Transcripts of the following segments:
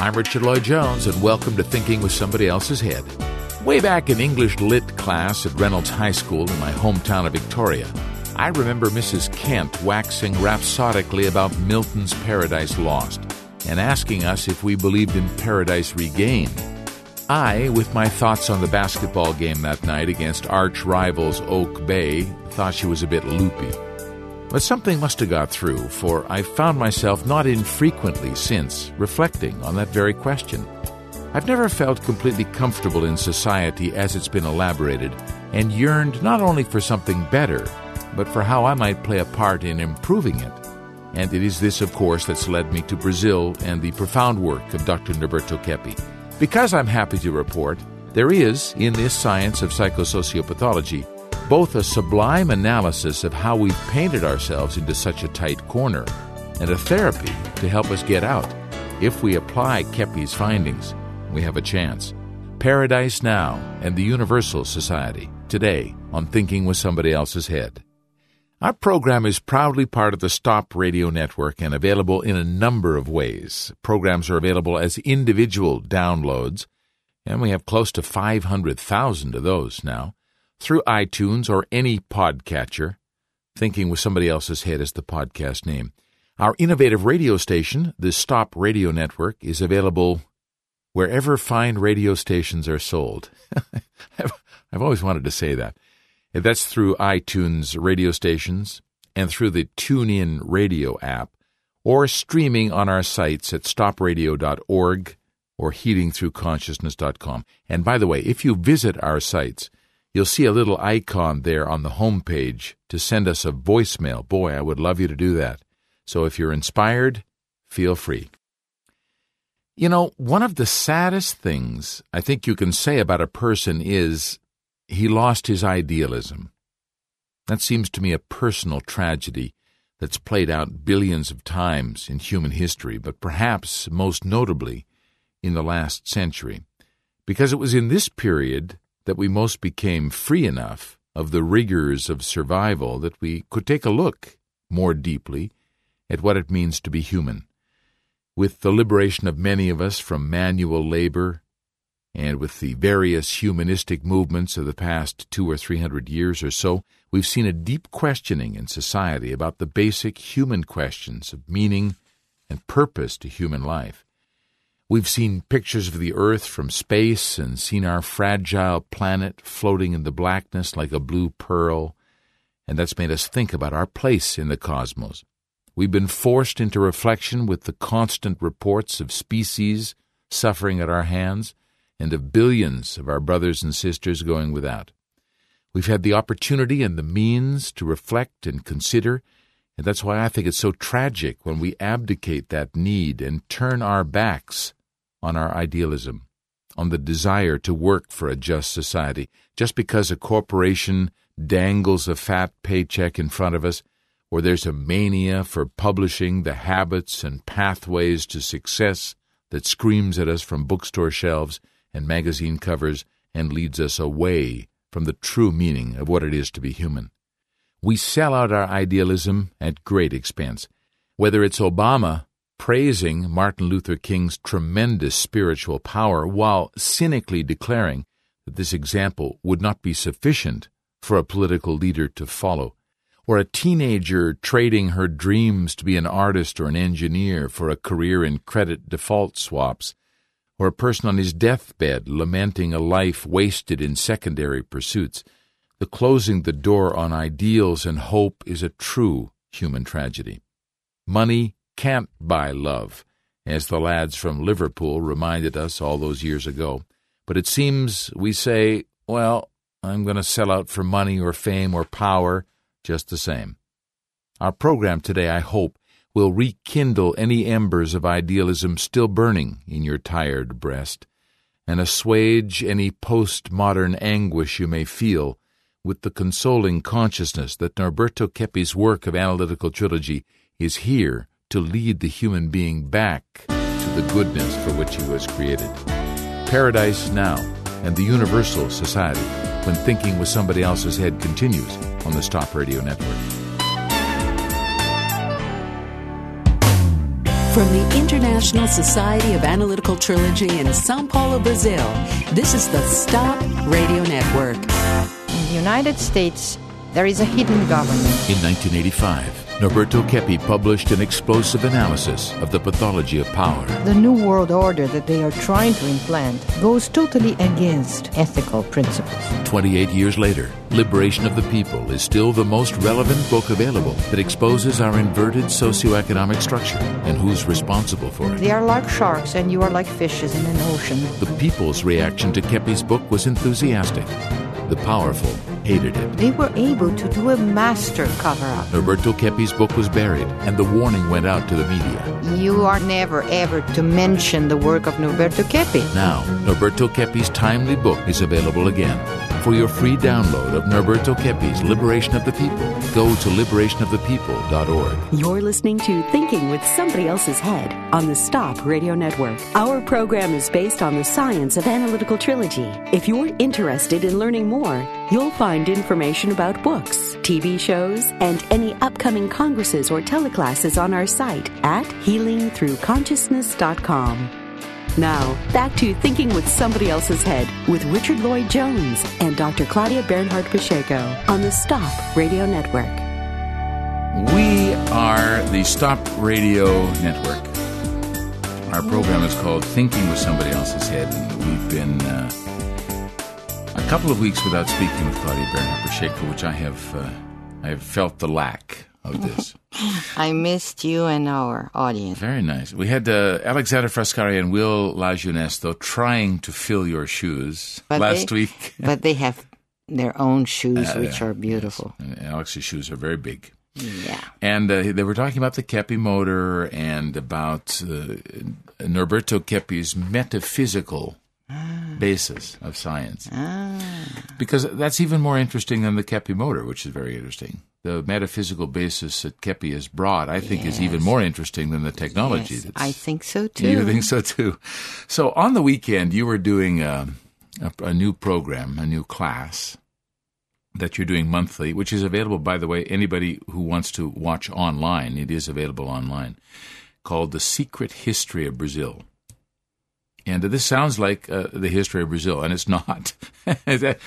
I'm Richard Lloyd-Jones, and welcome to Thinking with Somebody Else's Head. Way back in English Lit class at Reynolds High School in my hometown of Victoria, I remember Mrs. Kent waxing rhapsodically about Milton's Paradise Lost and asking us if we believed in Paradise Regained. I, with my thoughts on the basketball game that night against arch rivals Oak Bay, thought she was a bit loopy. But something must have got through, for I've found myself not infrequently since reflecting on that very question. I've never felt completely comfortable in society as it's been elaborated, and yearned not only for something better, but for how I might play a part in improving it. And it is this, of course, that's led me to Brazil and the profound work of Dr. Norberto Keppe. Because I'm happy to report, there is, in this science of psychosociopathology, both a sublime analysis of how we've painted ourselves into such a tight corner, and a therapy to help us get out. If we apply Keppe's findings, we have a chance. Paradise Now and the Universal Society, today on Thinking with Somebody Else's Head. Our program is proudly part of the Stop Radio Network and available in a number of ways. Programs are available as individual downloads, and we have close to 500,000 of those now, through iTunes or any podcatcher. Thinking with Somebody Else's Head is the podcast name. Our innovative radio station, the Stop Radio Network, is available wherever fine radio stations are sold. I've always wanted to say that. That's through iTunes radio stations and through the TuneIn Radio app, or streaming on our sites at stopradio.org or healingthroughconsciousness.com. And by the way, if you visit our sites, you'll see a little icon there on the homepage to send us a voicemail. Boy, I would love you to do that. So if you're inspired, feel free. You know, one of the saddest things I think you can say about a person is he lost his idealism. That seems to me a personal tragedy that's played out billions of times in human history, but perhaps most notably in the last century, because it was in this period that we most became free enough of the rigors of survival that we could take a look more deeply at what it means to be human. With the liberation of many of us from manual labor, and with the various humanistic movements of the past 200 or 300 years or so, we've seen a deep questioning in society about the basic human questions of meaning and purpose to human life. We've seen pictures of the Earth from space and seen our fragile planet floating in the blackness like a blue pearl, and that's made us think about our place in the cosmos. We've been forced into reflection with the constant reports of species suffering at our hands, and of billions of our brothers and sisters going without. We've had the opportunity and the means to reflect and consider, and that's why I think it's so tragic when we abdicate that need and turn our backs on our idealism, on the desire to work for a just society, just because a corporation dangles a fat paycheck in front of us, or there's a mania for publishing the habits and pathways to success that screams at us from bookstore shelves and magazine covers, and leads us away from the true meaning of what it is to be human. We sell out our idealism at great expense. Whether it's Obama praising Martin Luther King's tremendous spiritual power while cynically declaring that this example would not be sufficient for a political leader to follow, or a teenager trading her dreams to be an artist or an engineer for a career in credit default swaps, or a person on his deathbed lamenting a life wasted in secondary pursuits, the closing the door on ideals and hope is a true human tragedy. Money can't buy love, as the lads from Liverpool reminded us all those years ago. But it seems we say, well, I'm going to sell out for money or fame or power just the same. Our program today, I hope, will rekindle any embers of idealism still burning in your tired breast, and assuage any postmodern anguish you may feel with the consoling consciousness that Norberto Keppe's work of Analytical Trilogy is here to lead the human being back to the goodness for which he was created. Paradise Now and the Universal Society, when Thinking with Somebody Else's Head continues on the Stop Radio Network. From the International Society of Analytical Trilogy in São Paulo, Brazil, this is the Stop Radio Network. In the United States, there is a hidden government. In 1985, Norberto Keppe published an explosive analysis of the pathology of power. The New World Order that they are trying to implant goes totally against ethical principles. 28 years later, Liberation of the People is still the most relevant book available that exposes our inverted socioeconomic structure and who's responsible for it. They are like sharks and you are like fishes in an ocean. The people's reaction to Keppe's book was enthusiastic. The powerful hated it. They were able to do a master cover-up. Norberto Keppe's book was buried, and the warning went out to the media. You are never, ever to mention the work of Norberto Keppe. Now, Norberto Keppe's timely book is available again. For your free download of Norberto Keppe's Liberation of the People, go to liberationofthepeople.org. You're listening to Thinking with Somebody Else's Head on the Stop Radio Network. Our program is based on the science of analytical trilogy. If you're interested in learning more, you'll find information about books, TV shows, and any upcoming congresses or teleclasses on our site at healingthroughconsciousness.com. Now, back to Thinking with Somebody Else's Head with Richard Lloyd-Jones and Dr. Claudia Bernhardt Pacheco on the Stop Radio Network. We are the Stop Radio Network. Our program is called Thinking with Somebody Else's Head. We've been a couple of weeks without speaking with Claudia Bernhardt Pacheco, which I have felt the lack of this. I missed you and our audience. Very nice. We had Alexander Frascari and Will Lajeunesto trying to fill your shoes last week. But they have their own shoes, which are beautiful. Yes. And Alex's shoes are very big. Yeah. And they were talking about the Kepi motor and about Norberto Keppe's metaphysical basis of science. Because that's even more interesting than the Kepi motor, which is very interesting. The metaphysical basis that Kepi has brought, I think, is even more interesting than the technology. Yes, I think so, too. You think so, too. So on the weekend, you were doing a new program, a new class that you're doing monthly, which is available, by the way, anybody who wants to watch online, it is available online, called The Secret History of Brazil. And this sounds like the history of Brazil, and it's not. It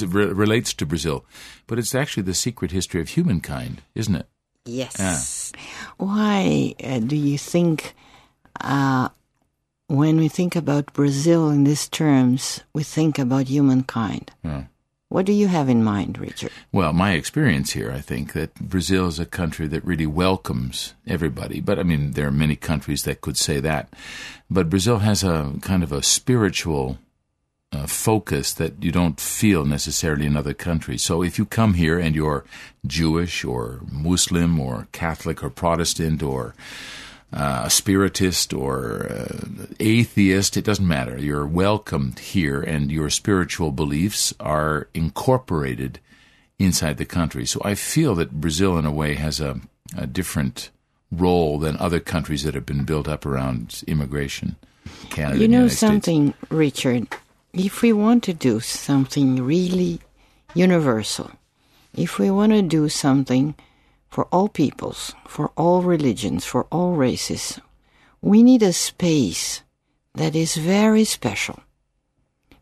relates to Brazil. But it's actually the secret history of humankind, isn't it? Yes. Yeah. Why do you think when we think about Brazil in these terms, we think about humankind? Yeah. What do you have in mind, Richard? Well, my experience here, I think, that Brazil is a country that really welcomes everybody. But, I mean, there are many countries that could say that. But Brazil has a kind of a spiritual focus that you don't feel necessarily in other countries. So if you come here and you're Jewish or Muslim or Catholic or Protestant or a spiritist or atheist, it doesn't matter. You're welcomed here, and your spiritual beliefs are incorporated inside the country. So I feel that Brazil, in a way, has a different role than other countries that have been built up around immigration. Canada, you know something, States. Richard? If we want to do something really universal, if we want to do something for all peoples, for all religions, for all races, we need a space that is very special.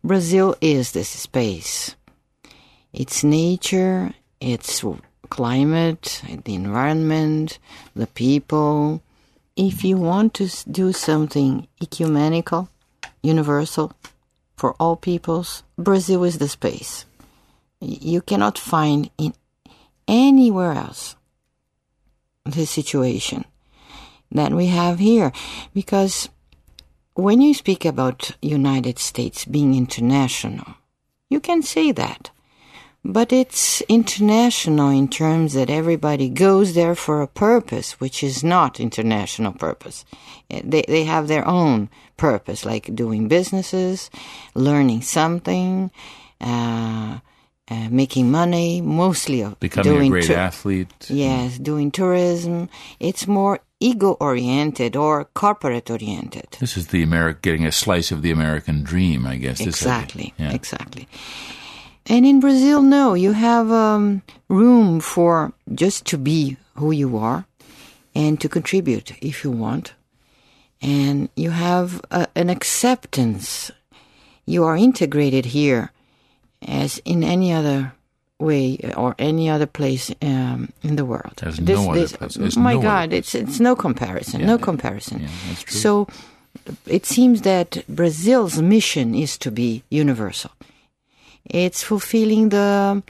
Brazil is this space. Its nature, its climate, the environment, the people. If you want to do something ecumenical, universal, for all peoples, Brazil is the space. You cannot find in anywhere else the situation that we have here. Because when you speak about United States being international, you can say that. But it's international in terms that everybody goes there for a purpose, which is not international purpose. They have their own purpose, like doing businesses, learning something, making money, mostly of becoming a great athlete. Yes, doing tourism. It's more ego-oriented or corporate-oriented. This is the getting a slice of the American dream, I guess. Exactly, yeah. Exactly. And in Brazil, no, you have room for just to be who you are and to contribute if you want. and you have an acceptance. You are integrated here as in any other way or any other place in the world. There's no other place. It's no comparison. Yeah, no comparison. Yeah, that's true. So it seems that Brazil's mission is to be universal. It's fulfilling the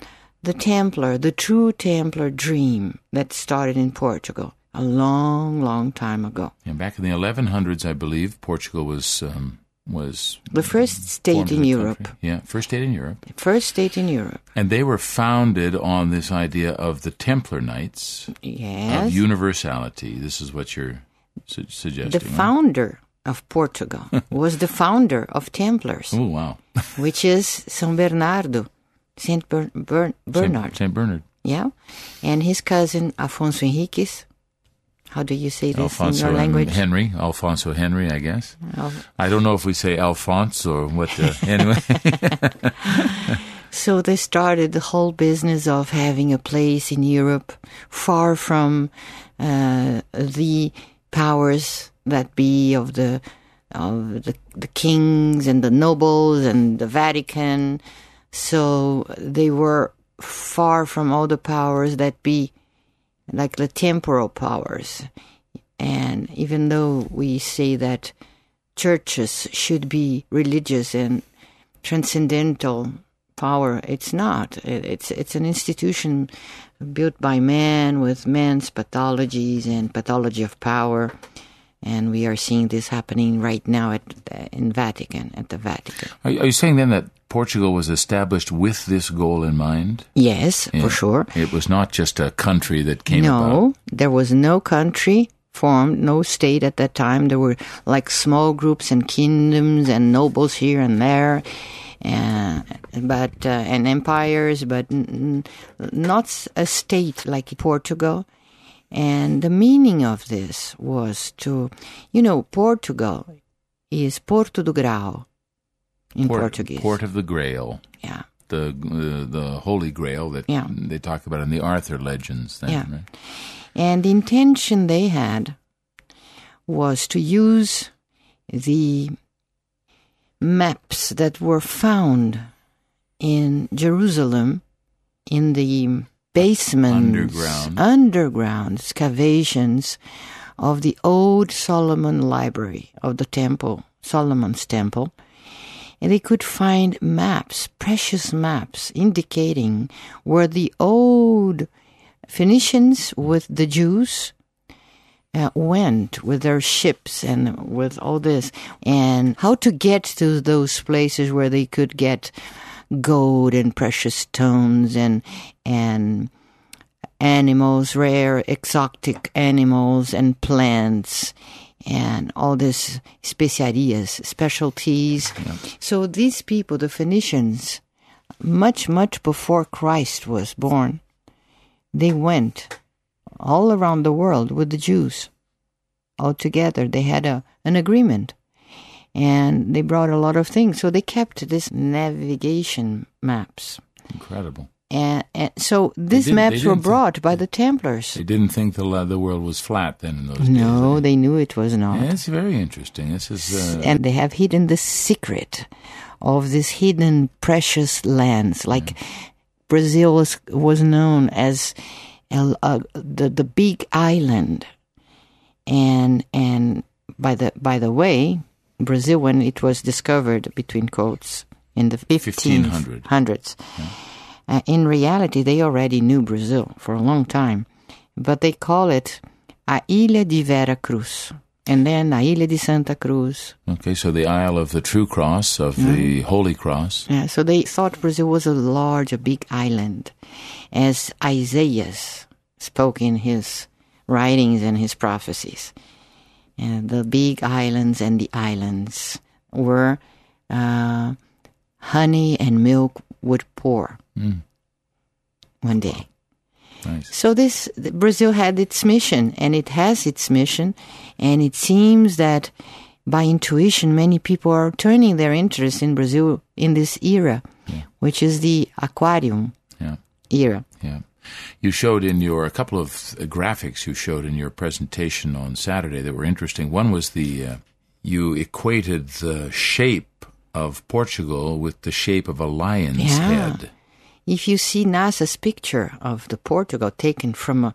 true Templar dream that started in Portugal a long, long time ago. And back in the 1100s, I believe, Portugal was the first state in Europe. Yeah, first state in Europe. And they were founded on this idea of the Templar Knights. Yes. Of universality. This is what you're suggesting. The founder of Portugal was the founder of Templars. Oh, wow. Which is São Bernardo. Saint Bernard. Yeah. And his cousin, Afonso Henriques. How do you say this in your language? Alfonso Henry, I guess. I don't know if we say Alfonso or what. Anyway. So they started the whole business of having a place in Europe far from the powers that be of the kings and the nobles and the Vatican. So they were far from all the powers that be, like the temporal powers. And even though we say that churches should be religious and transcendental power, it's not. It's an institution built by man with man's pathologies and pathology of power. And we are seeing this happening right now at the Vatican. Are you saying then that Portugal was established with this goal in mind? Yes, yeah, for sure. It was not just a country that came about. No, there was no country formed, no state at that time. There were like small groups and kingdoms and nobles here and there, and empires, but not a state like Portugal. And the meaning of this was to, Portugal is Porto do Grau in Portuguese. Port of the Grail. Yeah. The Holy Grail that they talk about in the Arthur legends. Then, yeah. Right? And the intention they had was to use the maps that were found in Jerusalem in the underground excavations of the old Solomon library of the temple, Solomon's temple. And they could find maps, precious maps, indicating where the old Phoenicians with the Jews went with their ships and with all this, and how to get to those places where they could get gold and precious stones and animals, rare exotic animals and plants and all this specialties. Yeah. So these people, the Phoenicians, much before Christ was born, they went all around the world with the Jews. All together, they had an agreement. And they brought a lot of things. So they kept this navigation maps. Incredible. And so these maps were brought by the Templars. They didn't think the world was flat then in those days. No, they knew it was not. Yeah, it's very interesting. This is, and they have hidden the secret of these hidden precious lands. Like Brazil was known as the Big Island. And by the way, Brazil, when it was discovered, between quotes, in the 1500s. Yeah. In reality, they already knew Brazil for a long time, but they call it a Ilha de Vera Cruz, and then a Ilha de Santa Cruz. Okay, so the Isle of the True Cross, of the Holy Cross. Yeah, so they thought Brazil was a big island, as Isaiah spoke in his writings and his prophecies. And the big islands and the islands where honey and milk would pour one day. Nice. So Brazil had its mission, and it has its mission, and it seems that by intuition many people are turning their interest in Brazil in this era, which is the aquarium era. Yeah. You showed in your, a couple of graphics you showed in your presentation on Saturday that were interesting. One was the, you equated the shape of Portugal with the shape of a lion's head. If you see NASA's picture of the Portugal taken from a,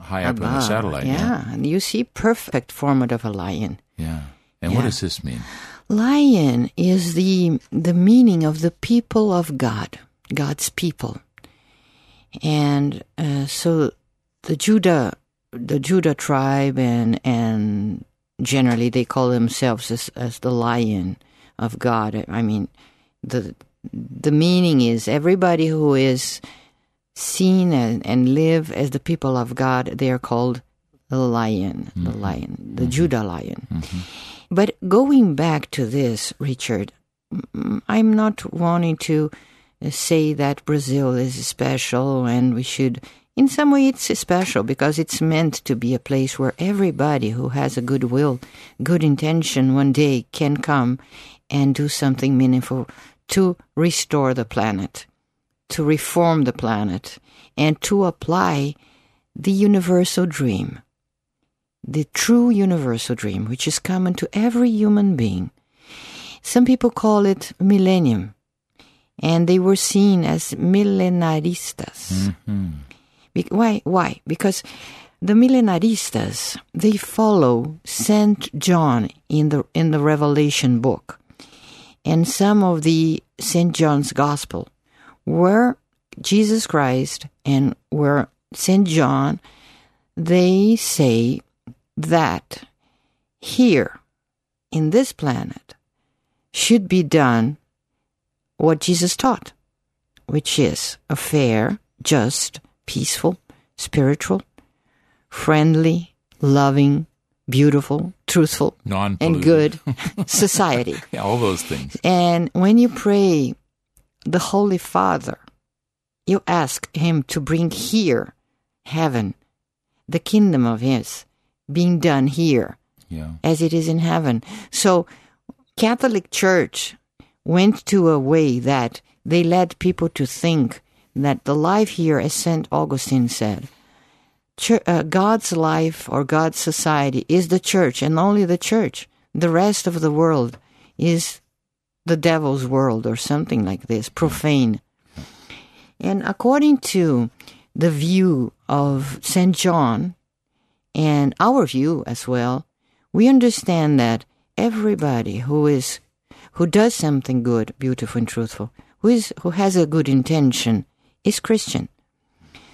high up above, on the satellite. Yeah, and you see perfect format of a lion. Yeah. And what does this mean? Lion is the meaning of the people of God, God's people. And so the Judah tribe and generally they call themselves as the lion of God. I mean, the meaning is everybody who is seen and live as the people of God, they are called the lion, mm-hmm. the Judah lion. Mm-hmm. But going back to this, Richard, I'm not wanting to say that Brazil is special and we should... In some way it's special because it's meant to be a place where everybody who has a good will, good intention one day can come and do something meaningful to restore the planet, to reform the planet, and to apply the universal dream. The true universal dream, which is common to every human being. Some people call it millennium, and they were seen as millenaristas. Mm-hmm. Why? Because the millenaristas, they follow Saint John in the Revelation book, and some of the Saint John's Gospel, where Jesus Christ and where Saint John, they say that here, in this planet, should be done what Jesus taught, which is a fair, just, peaceful, spiritual, friendly, loving, beautiful, truthful, and good society. Yeah, all those things. And when you pray the Holy Father, you ask him to bring here heaven, the kingdom of his, being done here as it is in heaven. So Catholic Church went to a way that they led people to think that the life here, as St. Augustine said, God's life or God's society is the church and only the church. The rest of the world is the devil's world or something like this, profane. And according to the view of St. John, and our view as well, we understand that everybody who does something good, beautiful and truthful, who has a good intention, is Christian.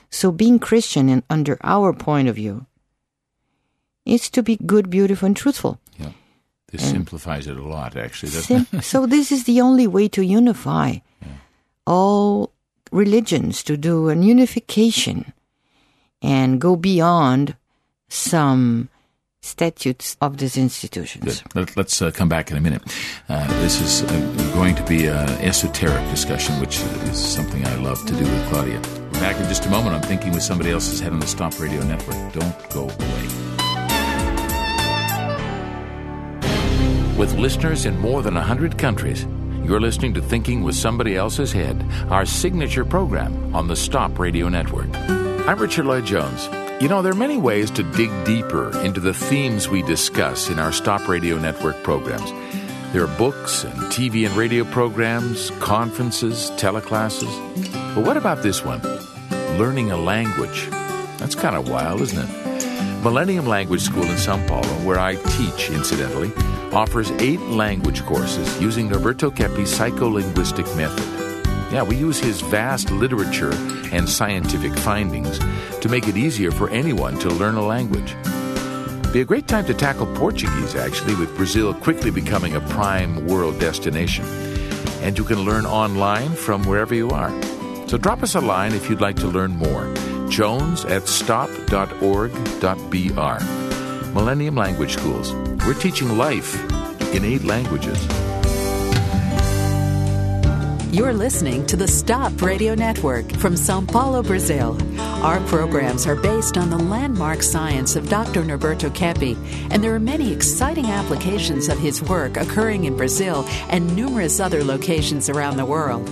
So being Christian and under our point of view is to be good, beautiful and truthful. Yeah. This simplifies it a lot, actually, doesn't it? So this is the only way to unify all religions, to do an unification and go beyond some statutes of these institutions. Good. Let's come back in a minute. This is going to be an esoteric discussion, which is something I love to do with Claudia. We're back in just a moment. I'm thinking with somebody else's head on the Stop Radio Network. Don't go away. With listeners in more than 100 countries, you're listening to Thinking with Somebody Else's Head, our signature program on the Stop Radio Network. I'm Richard Lloyd-Jones. You know, there are many ways to dig deeper into the themes we discuss in our Stop Radio Network programs. There are books and TV and radio programs, conferences, teleclasses. But what about this one? Learning a language. That's kind of wild, isn't it? Millennium Language School in São Paulo, where I teach, incidentally, offers 8 language courses using Norberto Keppe's psycholinguistic method. Yeah, we use his vast literature and scientific findings to make it easier for anyone to learn a language. Be a great time to tackle Portuguese, actually, with Brazil quickly becoming a prime world destination. And you can learn online from wherever you are. So drop us a line if you'd like to learn more. jones@stop.org.br. Millennium Language Schools. We're teaching life in 8 languages. You're listening to the Stop Radio Network from São Paulo, Brazil. Our programs are based on the landmark science of Dr. Norberto Keppe, and there are many exciting applications of his work occurring in Brazil and numerous other locations around the world.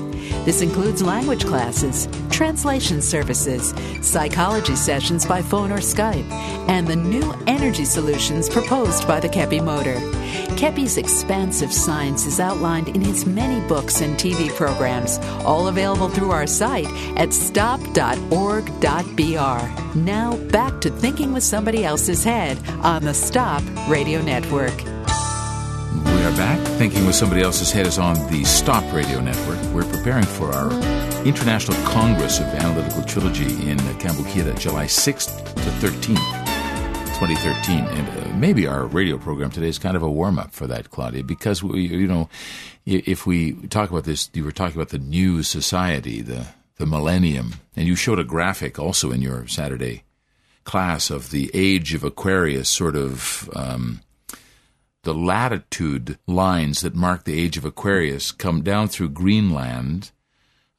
This includes language classes, translation services, psychology sessions by phone or Skype, and the new energy solutions proposed by the Kepi motor. Kepi's expansive science is outlined in his many books and TV programs, all available through our site at stop.org.br. Now back to Thinking with Somebody Else's Head on the Stop Radio Network. We are back. Thinking with Somebody Else's Head is on the Stop Radio Network. We're preparing for our International Congress of Analytical Trilogy in Cambuquira, July 6th to 13th, 2013. And maybe our radio program today is kind of a warm-up for that, Claudia, because, if we talk about this, you were talking about the new society, the millennium, and you showed a graphic also in your Saturday class of the age of Aquarius sort of... the latitude lines that mark the age of Aquarius come down through Greenland,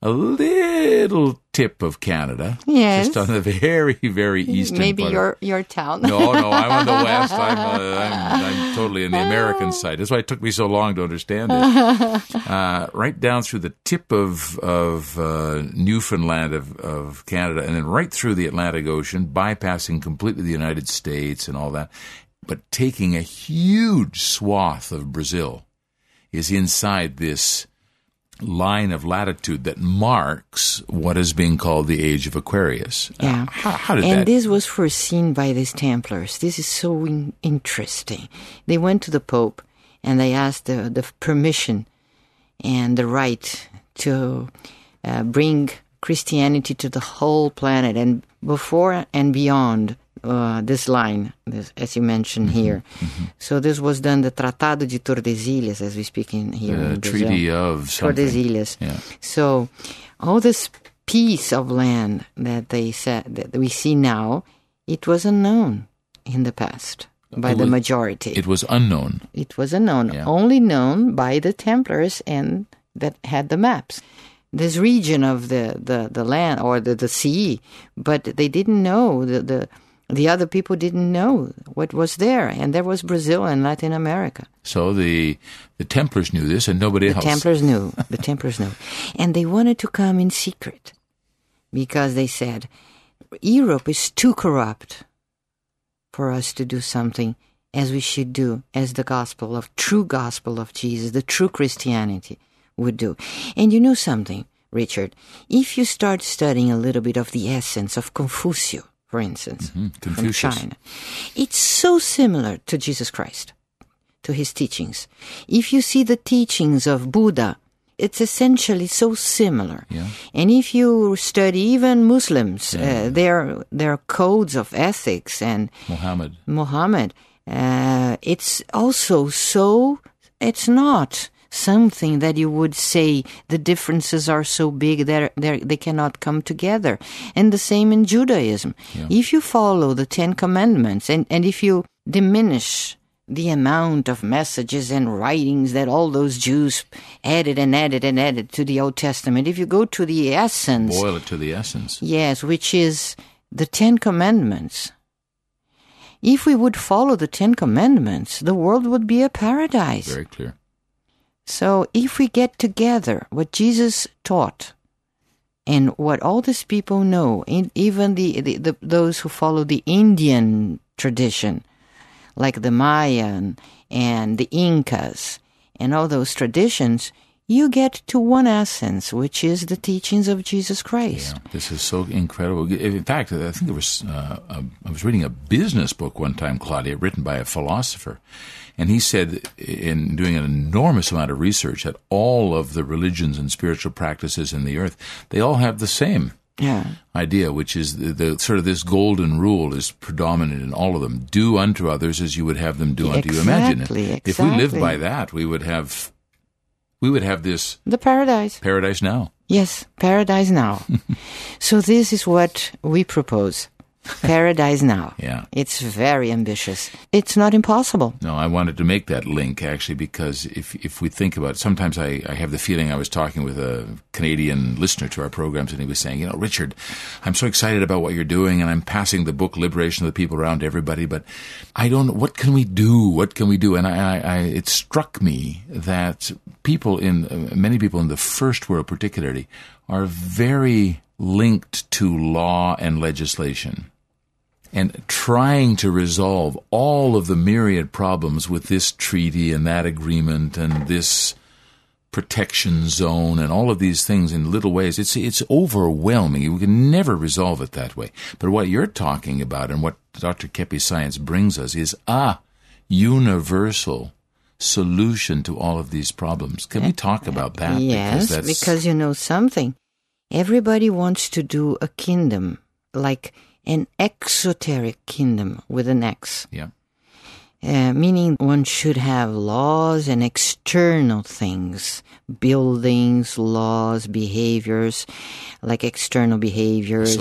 a little tip of Canada. Yes. Just on the very, very eastern part. Maybe your town. No, I'm on the west. I'm totally in the American side. That's why it took me so long to understand it. Right down through the tip of Newfoundland of Canada, and then right through the Atlantic Ocean, bypassing completely the United States and all that. But taking a huge swath of Brazil is inside this line of latitude that marks what is being called the age of Aquarius. Yeah. And this was foreseen by these Templars. This is so interesting. They went to the Pope and they asked the permission and the right to bring Christianity to the whole planet and before and beyond this line, as you mentioned here. Mm-hmm. So this was done, the Tratado de Tordesilhas, as we speak in here. The Treaty of something. Tordesilhas. Yeah. So all this piece of land that they said that we see now, it was unknown in the past by the majority. It was unknown. It was unknown. Yeah. Only known by the Templars and that had the maps. This region of the land or the sea, but they didn't know the other people didn't know what was there, and there was Brazil and Latin America. So the Templars knew this, and nobody else. The Templars knew. And they wanted to come in secret because they said, Europe is too corrupt for us to do something as we should do, as the true gospel of Jesus, the true Christianity would do. And you know something, Richard? If you start studying a little bit of the essence of Confucius, for instance, Confucius. From China. It's so similar to Jesus Christ, to his teachings. If you see the teachings of Buddha, it's essentially so similar. Yeah. And if you study even Muslims, their codes of ethics and Muhammad, it's also so, it's not something that you would say the differences are so big that they cannot come together. And the same in Judaism. Yeah. If you follow the Ten Commandments and if you diminish the amount of messages and writings that all those Jews added to the Old Testament, if you go to the essence... Boil it to the essence. Yes, which is the Ten Commandments. If we would follow the Ten Commandments, the world would be a paradise. Very clear. So if we get together what Jesus taught and what all these people know, even the those who follow the Indian tradition, like the Mayan and the Incas and all those traditions, you get to one essence, which is the teachings of Jesus Christ. Yeah, this is so incredible. In fact, I think there was I was reading a business book one time, Claudia, written by a philosopher, and he said, in doing an enormous amount of research, that all of the religions and spiritual practices in the earth, they all have the same idea, which is the sort of this golden rule is predominant in all of them: do unto others as you would have them do unto you. Imagine it. Exactly. If we lived by that, we would have this... The paradise. Paradise now. Yes, paradise now. So this is what we propose. Paradise Now. Yeah. It's very ambitious. It's not impossible. No, I wanted to make that link, actually, because if we think about it, sometimes I have the feeling I was talking with a Canadian listener to our programs, and he was saying, you know, Richard, I'm so excited about what you're doing, and I'm passing the book Liberation of the People around to everybody, but I don't know, what can we do? What can we do? And it struck me that many people in the first world particularly are very linked to law and legislation, and trying to resolve all of the myriad problems with this treaty and that agreement and this protection zone and all of these things in little ways. It's overwhelming. We can never resolve it that way. But what you're talking about and what Dr. Kepi's science brings us is a universal solution to all of these problems. Can we talk about that? Yes, because you know something. Everybody wants to do a kingdom, like an exoteric kingdom with an X. Yeah. Meaning one should have laws and external things, buildings, laws, behaviors, like external behaviors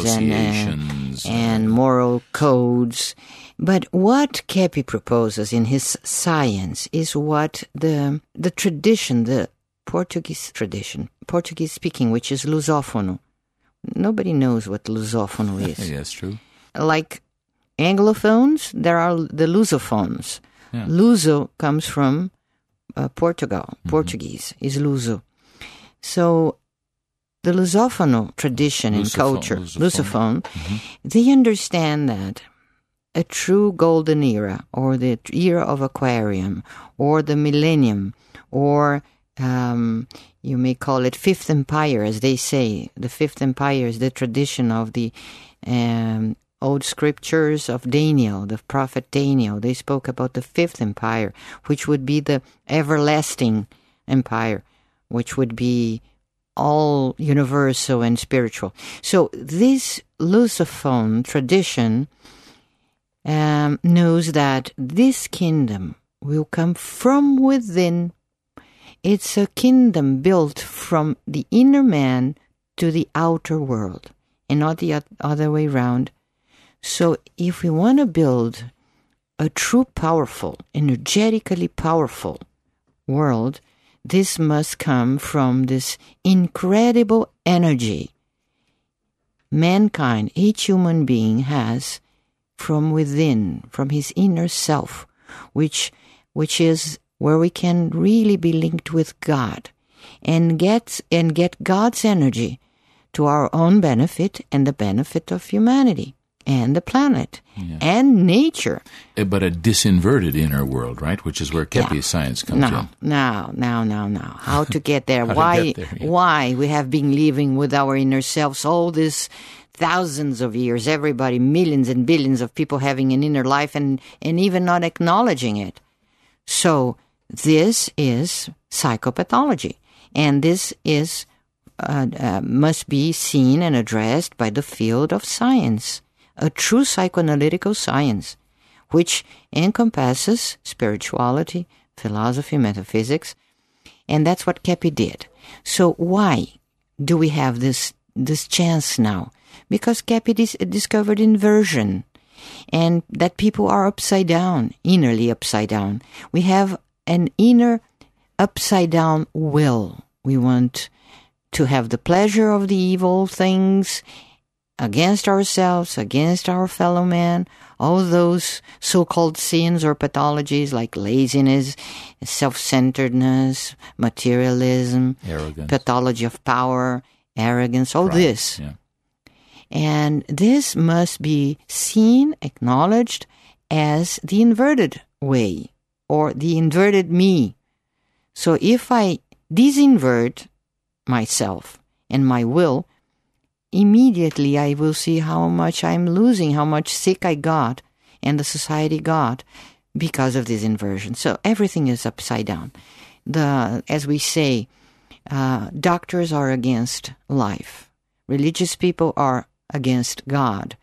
and moral codes. But what Kepi proposes in his science is what the tradition, the Portuguese tradition, Portuguese speaking, which is Lusophone. Nobody knows what Lusophone is. Yes, true. Like Anglophones, there are the Lusophones. Yeah. Luso comes from Portugal. Mm-hmm. Portuguese is Luso. So the Lusophone tradition and culture, Lusophone, mm-hmm. they understand that a true golden era, or the era of Aquarium, or the millennium, or you may call it Fifth Empire, as they say. The Fifth Empire is the tradition of the old scriptures of Daniel, the prophet Daniel. They spoke about the Fifth Empire, which would be the everlasting empire, which would be all universal and spiritual. So this Lusophone tradition knows that this kingdom will come from within. It's a kingdom built from the inner man to the outer world, and not the other way around. So if we want to build a true powerful, energetically powerful world, this must come from this incredible energy mankind, each human being, has from within, from his inner self, which is where we can really be linked with God and get God's energy to our own benefit and the benefit of humanity and the planet and nature. But a disinverted inner world, right? Which is where Kepi's science comes in. Now. How to get there? Why we have been living with our inner selves all this thousands of years, everybody, millions and billions of people having an inner life and even not acknowledging it. So this is psychopathology, and this is must be seen and addressed by the field of science, a true psychoanalytical science, which encompasses spirituality, philosophy, metaphysics, and that's what Kepi did. So why do we have this chance now? Because Kepi discovered inversion, and that people are upside down, innerly upside down. We have an inner upside down will. We want to have the pleasure of the evil things against ourselves, against our fellow man, all those so-called sins or pathologies like laziness, self-centeredness, materialism, arrogance, pathology of power, arrogance, all this. Yeah. And this must be seen, acknowledged as the inverted way or the inverted me. So if I disinvert myself and my will, immediately I will see how much I'm losing, how much sick I got and the society got because of this inversion. So everything is upside down. As we say, doctors are against life. Religious people are against God.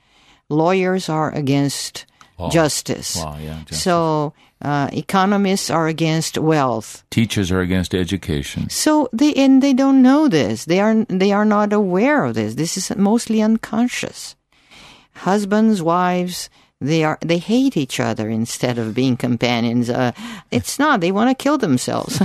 Lawyers are against justice. Justice. So economists are against wealth. Teachers are against education. So they don't know this. They are not aware of this. This is mostly unconscious. husbands, wives, they hate each other instead of being companions. It's not. They want to kill themselves.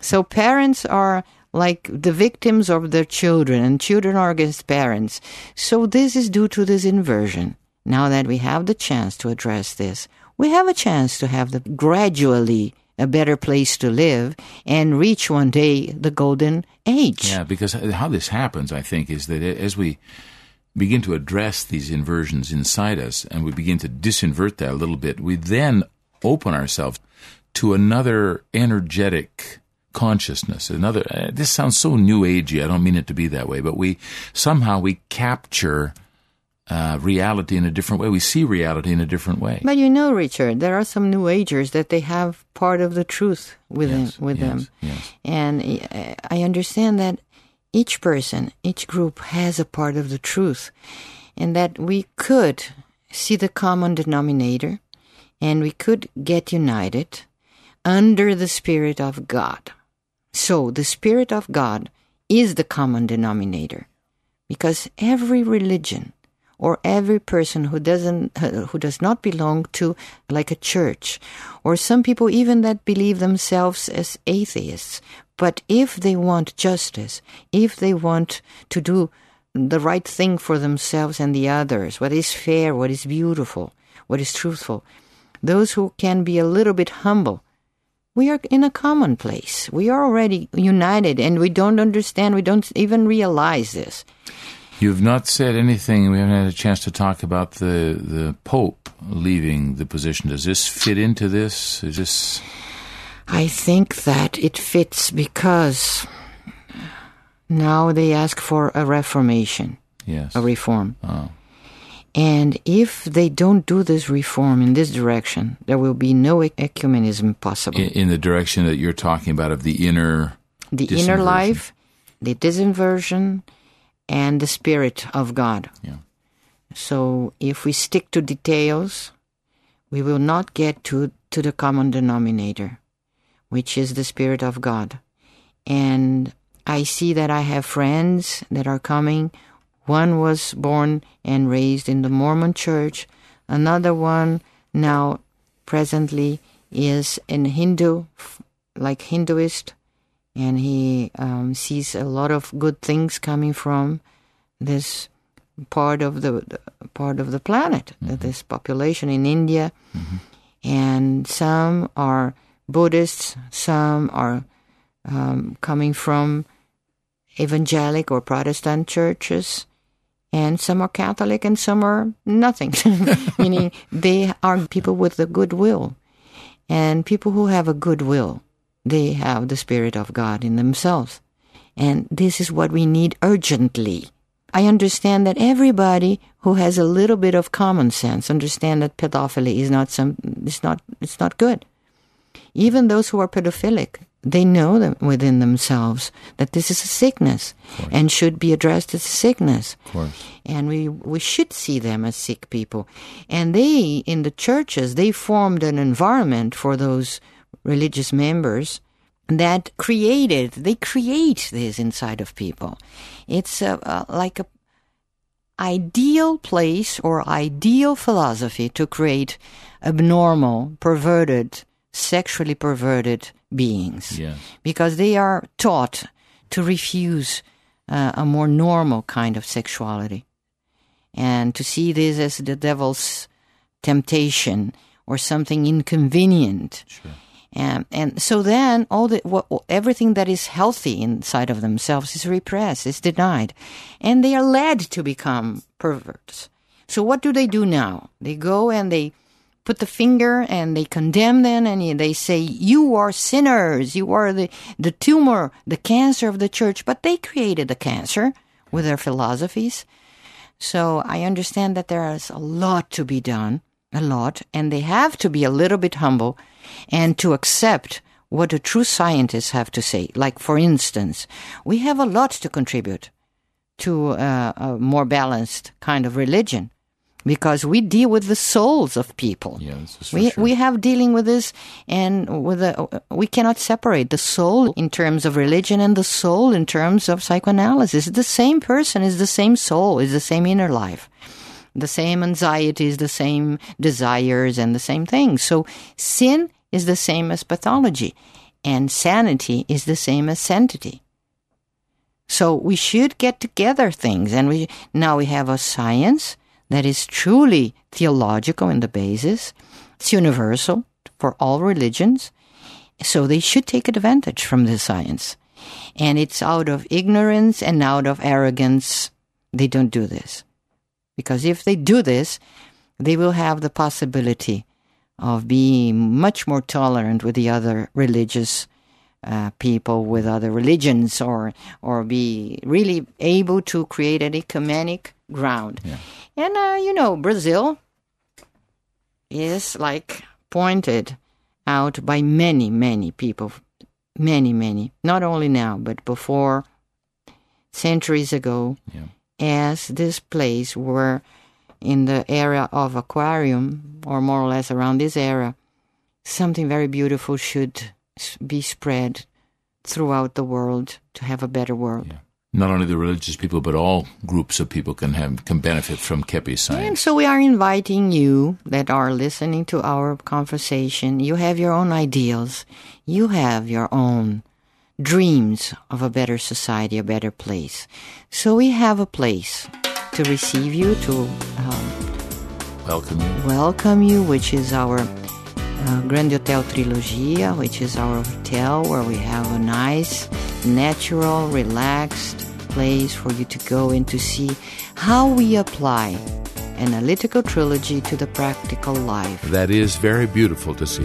So parents are like the victims of their children, and children are against parents. So this is due to this inversion. Now that we have the chance to address this, we have a chance to have gradually a better place to live and reach one day the golden age. Yeah, because how this happens, I think, is that as we begin to address these inversions inside us and we begin to disinvert that a little bit, we then open ourselves to another energetic consciousness, another. This sounds so new agey. I don't mean it to be that way, but we capture reality in a different way. We see reality in a different way. But you know, Richard, there are some new agers that they have part of the truth with them. Yes. And I understand that each person, each group has a part of the truth, and that we could see the common denominator, and we could get united under the Spirit of God. So the Spirit of God is the common denominator, because every religion or every person who does not belong to like a church, or some people even that believe themselves as atheists, but if they want justice, if they want to do the right thing for themselves and the others, what is fair, what is beautiful, what is truthful, those who can be a little bit humble, we are in a common place. We are already united, and we don't understand, we don't even realize this. You've not said anything. We haven't had a chance to talk about the Pope leaving the position. Does this fit into this? Is this? I think that it fits because now they ask for a reformation. Yes. A reform. Oh. And if they don't do this reform in this direction, there will be no ecumenism possible. In the direction that you're talking about of the inner... The inner life, the disinversion, and the Spirit of God. Yeah. So if we stick to details, we will not get to the common denominator, which is the Spirit of God. And I see that I have friends that are coming. One was born and raised in the Mormon Church. Another one now presently is an Hindu, like Hinduist, and he sees a lot of good things coming from this part of the planet, mm-hmm. this population in India. Mm-hmm. And some are Buddhists, some are coming from evangelic or Protestant churches, and some are Catholic and some are nothing. Meaning they are people with the goodwill. And people who have a goodwill, they have the Spirit of God in themselves. And this is what we need urgently. I understand that everybody who has a little bit of common sense understand that pedophilia is not it's not good. Even those who are pedophilic, they know them within themselves that this is a sickness and should be addressed as a sickness. Of course. And we should see them as sick people. And they, in the churches, they formed an environment for those religious members that they create this inside of people. It's like a ideal place or ideal philosophy to create abnormal, perverted, sexually perverted beings. Yes. Because they are taught to refuse a more normal kind of sexuality and to see this as the devil's temptation or something inconvenient. Sure. And so then everything that is healthy inside of themselves is repressed, is denied, and they are led to become perverts. So what do they do now? They go and they put the finger and they condemn them and they say, you are sinners, you are the tumor, the cancer of the church. But they created the cancer with their philosophies. So I understand that there is a lot to be done, a lot, and they have to be a little bit humble and to accept what the true scientists have to say. Like, for instance, we have a lot to contribute to a more balanced kind of religion, because we deal with the souls of people. Yeah, this is for sure. We have dealing with this, and we cannot separate the soul in terms of religion and the soul in terms of psychoanalysis. The same person is the same soul, is the same inner life. the same anxieties, the same desires, and the same things. So sin is the same as pathology, and sanity is the same as sanctity. So we should get together things, and now we have a science that is truly theological in the basis. It's universal for all religions, so they should take advantage from this science. And it's out of ignorance and out of arrogance they don't do this. Because if they do this, they will have the possibility of being much more tolerant with the other religious people, with other religions, or be really able to create an ecumenic ground. Yeah. And, Brazil is pointed out by many, many people. Many, many. Not only now, but before, centuries ago, as this place where in the era of Aquarium, or more or less around this era, something very beautiful should be spread throughout the world to have a better world. Yeah. Not only the religious people, but all groups of people can benefit from Kepi's science. And so we are inviting you that are listening to our conversation. You have your own ideals. You have your own dreams of a better society, a better place. So we have a place to receive you, to welcome you, which is our Grande Hotel Trilogia, which is our hotel where we have a nice, natural, relaxed place for you to go and to see how we apply analytical trilogy to the practical life. That is very beautiful to see.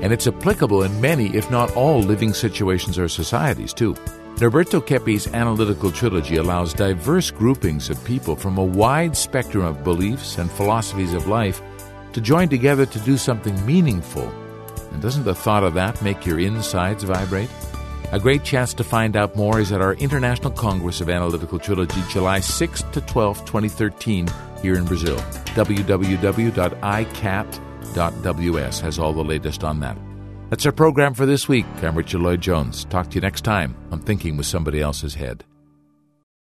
And it's applicable in many, if not all, living situations or societies, too. Norberto Keppe's analytical trilogy allows diverse groupings of people from a wide spectrum of beliefs and philosophies of life to join together to do something meaningful. And doesn't the thought of that make your insides vibrate? A great chance to find out more is at our International Congress of Analytical Trilogy, July 6th to 12th, 2013, here in Brazil. www.icat.ws has all the latest on that. That's our program for this week. I'm Richard Lloyd-Jones. Talk to you next time on Thinking with Somebody Else's Head.